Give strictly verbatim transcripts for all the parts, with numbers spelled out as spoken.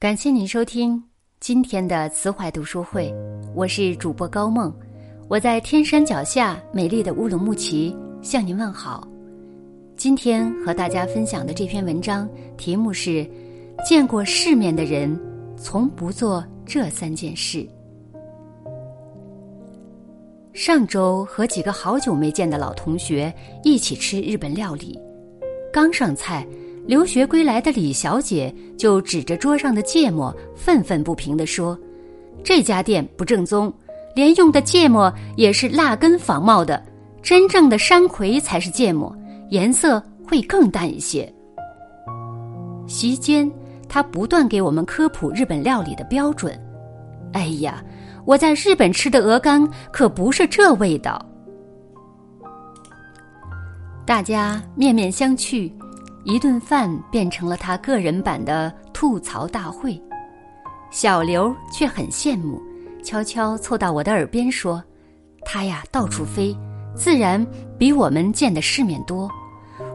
感谢您收听今天的慈怀读书会，我是主播高梦，我在天山脚下美丽的乌鲁木齐向您问好。今天和大家分享的这篇文章题目是见过世面的人从不做这三件事。上周和几个好久没见的老同学一起吃日本料理，刚上菜，留学归来的李小姐就指着桌上的芥末愤愤不平地说，这家店不正宗，连用的芥末也是辣根仿冒的，真正的山葵才是芥末，颜色会更淡一些。席间她不断给我们科普日本料理的标准，哎呀，我在日本吃的鹅肝可不是这味道。大家面面相觑，一顿饭变成了他个人版的吐槽大会。小刘却很羡慕，悄悄凑到我的耳边说，他呀到处飞，自然比我们见的世面多，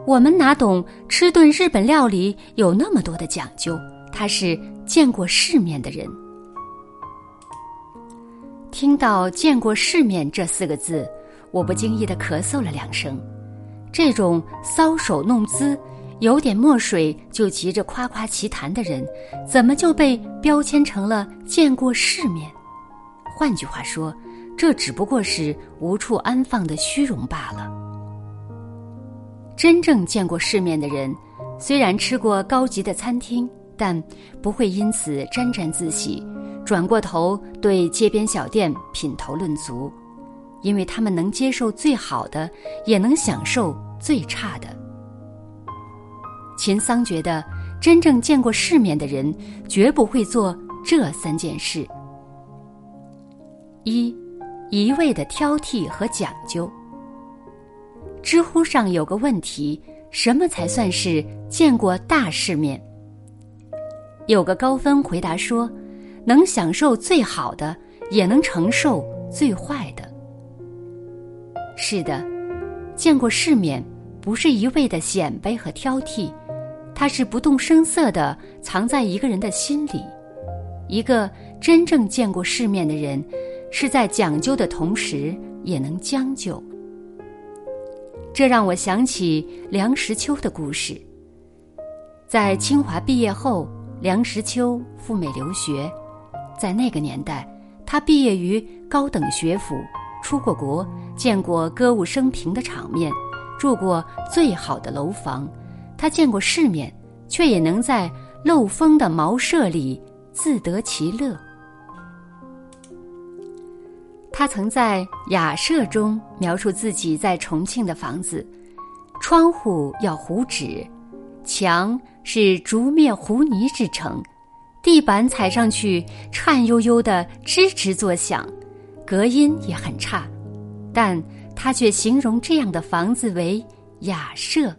我们哪懂吃顿日本料理有那么多的讲究，他是见过世面的人。听到见过世面这四个字，我不经意地咳嗽了两声，这种搔首弄姿，有点墨水就急着夸夸其谈的人，怎么就被标签成了见过世面？换句话说，这只不过是无处安放的虚荣罢了。真正见过世面的人，虽然吃过高级的餐厅，但不会因此沾沾自喜，转过头对街边小店品头论足，因为他们能接受最好的，也能享受最差的。秦桑觉得，真正见过世面的人绝不会做这三件事。一，一味的挑剔和讲究。知乎上有个问题，什么才算是见过大世面？有个高分回答说，能享受最好的，也能承受最坏的。是的，见过世面不是一味的显摆和挑剔，它是不动声色的藏在一个人的心里。一个真正见过世面的人，是在讲究的同时也能将就。这让我想起梁实秋的故事。在清华毕业后，梁实秋赴美留学，在那个年代，他毕业于高等学府，出过国，见过歌舞升平的场面，住过最好的楼房，他见过世面，却也能在漏风的茅舍里自得其乐。他曾在雅舍中描述自己在重庆的房子，窗户要糊纸，墙是竹篾糊泥制成，地板踩上去颤悠悠的吱吱作响，隔音也很差，但他却形容这样的房子为雅舍。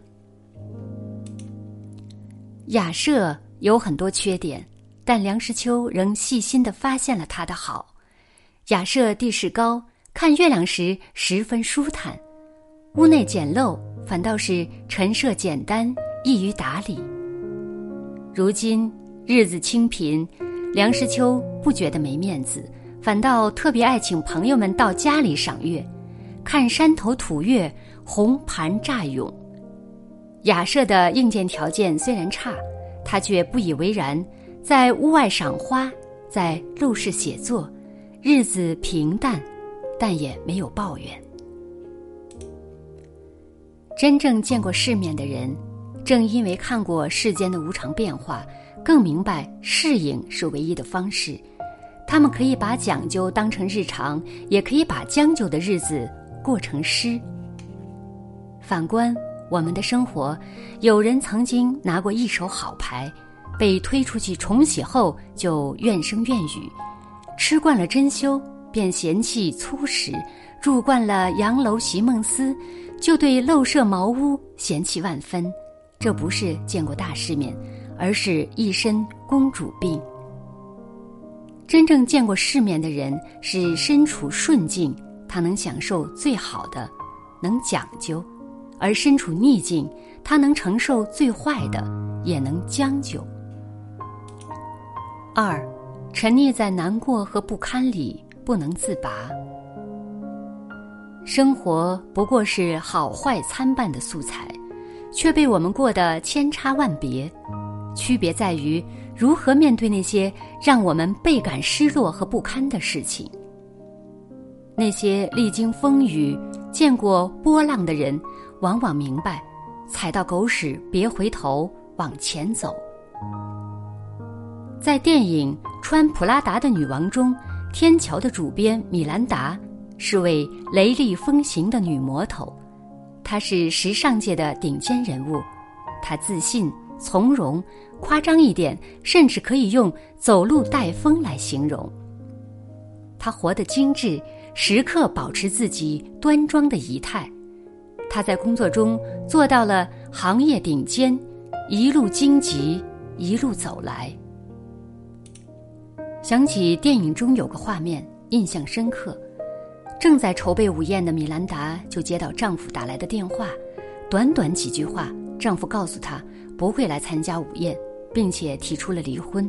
雅舍有很多缺点，但梁实秋仍细心地发现了它的好。雅舍地势高，看月亮时十分舒坦，屋内简陋，反倒是陈设简单，易于打理。如今日子清贫，梁实秋不觉得没面子，反倒特别爱请朋友们到家里赏月，看山头吐月，红盘乍涌。雅舍的硬件条件虽然差，他却不以为然，在屋外赏花，在陋室写作，日子平淡，但也没有抱怨。真正见过世面的人，正因为看过世间的无常变化，更明白适应是唯一的方式。他们可以把讲究当成日常，也可以把将就的日子过成诗。反观我们的生活，有人曾经拿过一手好牌，被推出去重洗后就怨声怨语，吃惯了珍馐便嫌弃粗食，住惯了洋楼席梦思，就对陋舍茅屋嫌弃万分。这不是见过大世面，而是一身公主病。真正见过世面的人，是身处顺境，他能享受最好的，能讲究；而身处逆境，他能承受最坏的，也能将就。二，沉溺在难过和不堪里不能自拔。生活不过是好坏参半的素材，却被我们过得千差万别。区别在于如何面对那些让我们倍感失落和不堪的事情。那些历经风雨、见过波浪的人，往往明白，踩到狗屎别回头，往前走。在电影《穿普拉达的女王》中，天桥的主编米兰达是位雷厉风行的女魔头，她是时尚界的顶尖人物，她自信、从容，夸张一点，甚至可以用走路带风来形容。她活得精致，时刻保持自己端庄的仪态。她在工作中做到了行业顶尖，一路荆棘，一路走来。想起电影中有个画面，印象深刻。正在筹备午宴的米兰达就接到丈夫打来的电话，短短几句话，丈夫告诉她不会来参加午宴，并且提出了离婚。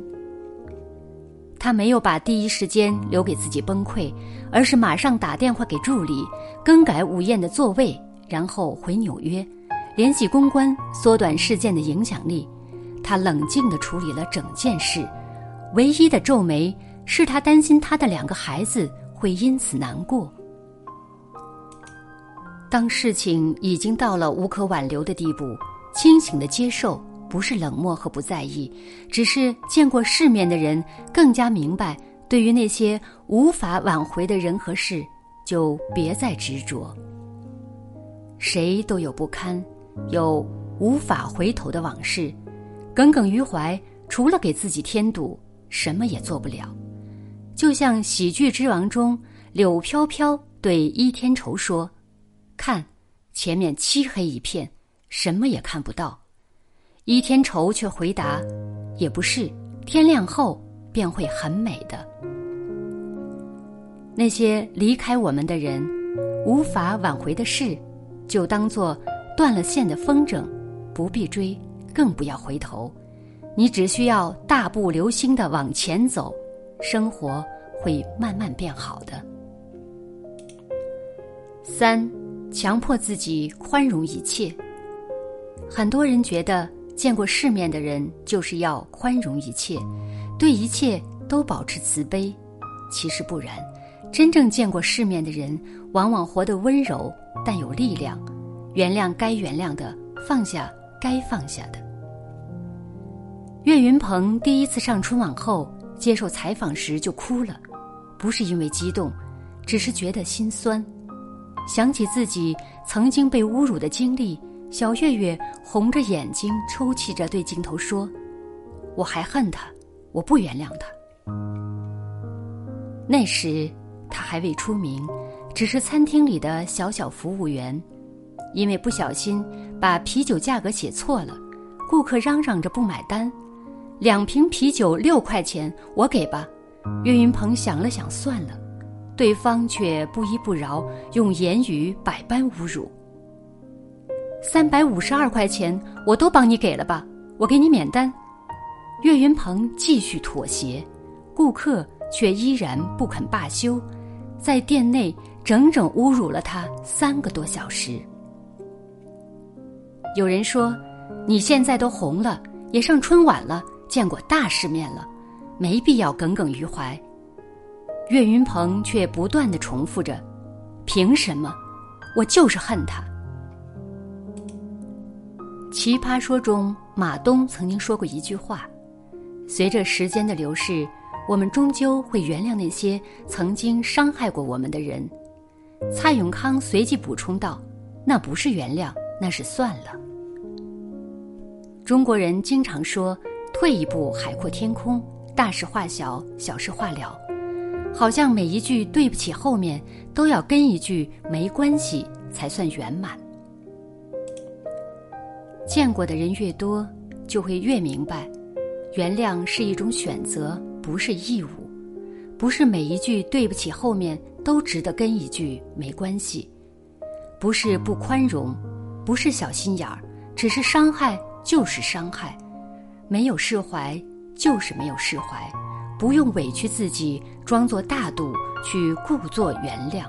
她没有把第一时间留给自己崩溃，而是马上打电话给助理，更改午宴的座位，然后回纽约，联系公关，缩短事件的影响力。她冷静地处理了整件事，唯一的皱眉是她担心她的两个孩子会因此难过。当事情已经到了无可挽留的地步，清醒的接受，不是冷漠和不在意，只是见过世面的人更加明白，对于那些无法挽回的人和事，就别再执着。谁都有不堪，有无法回头的往事，耿耿于怀，除了给自己添堵，什么也做不了。就像喜剧之王中柳飘飘对伊天仇说，看前面漆黑一片，什么也看不到。伊天仇却回答，也不是，天亮后便会很美的。那些离开我们的人，无法挽回的事，就当作断了线的风筝，不必追，更不要回头。你只需要大步流星地往前走，生活会慢慢变好的。三，强迫自己宽容一切。很多人觉得见过世面的人就是要宽容一切，对一切都保持慈悲。其实不然，真正见过世面的人，往往活得温柔但有力量，原谅该原谅的，放下该放下的。岳云鹏第一次上春晚后接受采访时就哭了，不是因为激动，只是觉得心酸。想起自己曾经被侮辱的经历，小月月红着眼睛抽泣着对镜头说，我还恨他，我不原谅他。那时他还未出名，只是餐厅里的小小服务员，因为不小心把啤酒价格写错了，顾客嚷嚷着不买单，两瓶啤酒六块钱，我给吧。岳云鹏想了想算了，对方却不依不饶，用言语百般侮辱，三百五十二块钱我都帮你给了吧，我给你免单。岳云鹏继续妥协，顾客却依然不肯罢休，在店内整整侮辱了他三个多小时。有人说，你现在都红了，也上春晚了，见过大世面了，没必要耿耿于怀。岳云鹏却不断地重复着，凭什么？我就是恨他。奇葩说中马东曾经说过一句话，随着时间的流逝，我们终究会原谅那些曾经伤害过我们的人。蔡永康随即补充道，那不是原谅，那是算了。中国人经常说，退一步海阔天空，大事化小，小事化了，好像每一句对不起后面都要跟一句没关系才算圆满。见过的人越多，就会越明白，原谅是一种选择，不是义务。不是每一句对不起后面都值得跟一句没关系，不是不宽容，不是小心眼儿，只是伤害就是伤害，没有释怀就是没有释怀，不用委屈自己，装作大度，去故作原谅。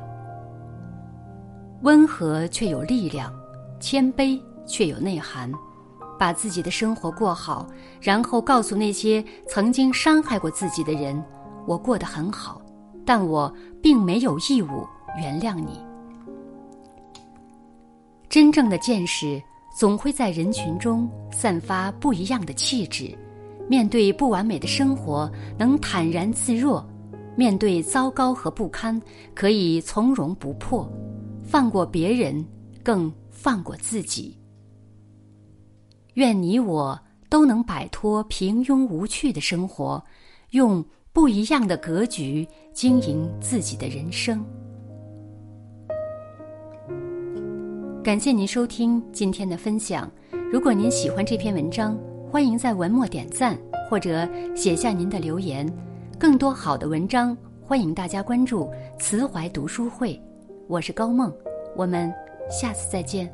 温和却有力量，谦卑却有内涵。把自己的生活过好，然后告诉那些曾经伤害过自己的人，我过得很好，但我并没有义务原谅你。真正的见识总会在人群中散发不一样的气质，面对不完美的生活能坦然自若，面对糟糕和不堪可以从容不迫，放过别人，更放过自己。愿你我都能摆脱平庸无趣的生活，用不一样的格局经营自己的人生。感谢您收听今天的分享，如果您喜欢这篇文章，欢迎在文末点赞或者写下您的留言。更多好的文章，欢迎大家关注慈怀读书会。我是高梦，我们下次再见。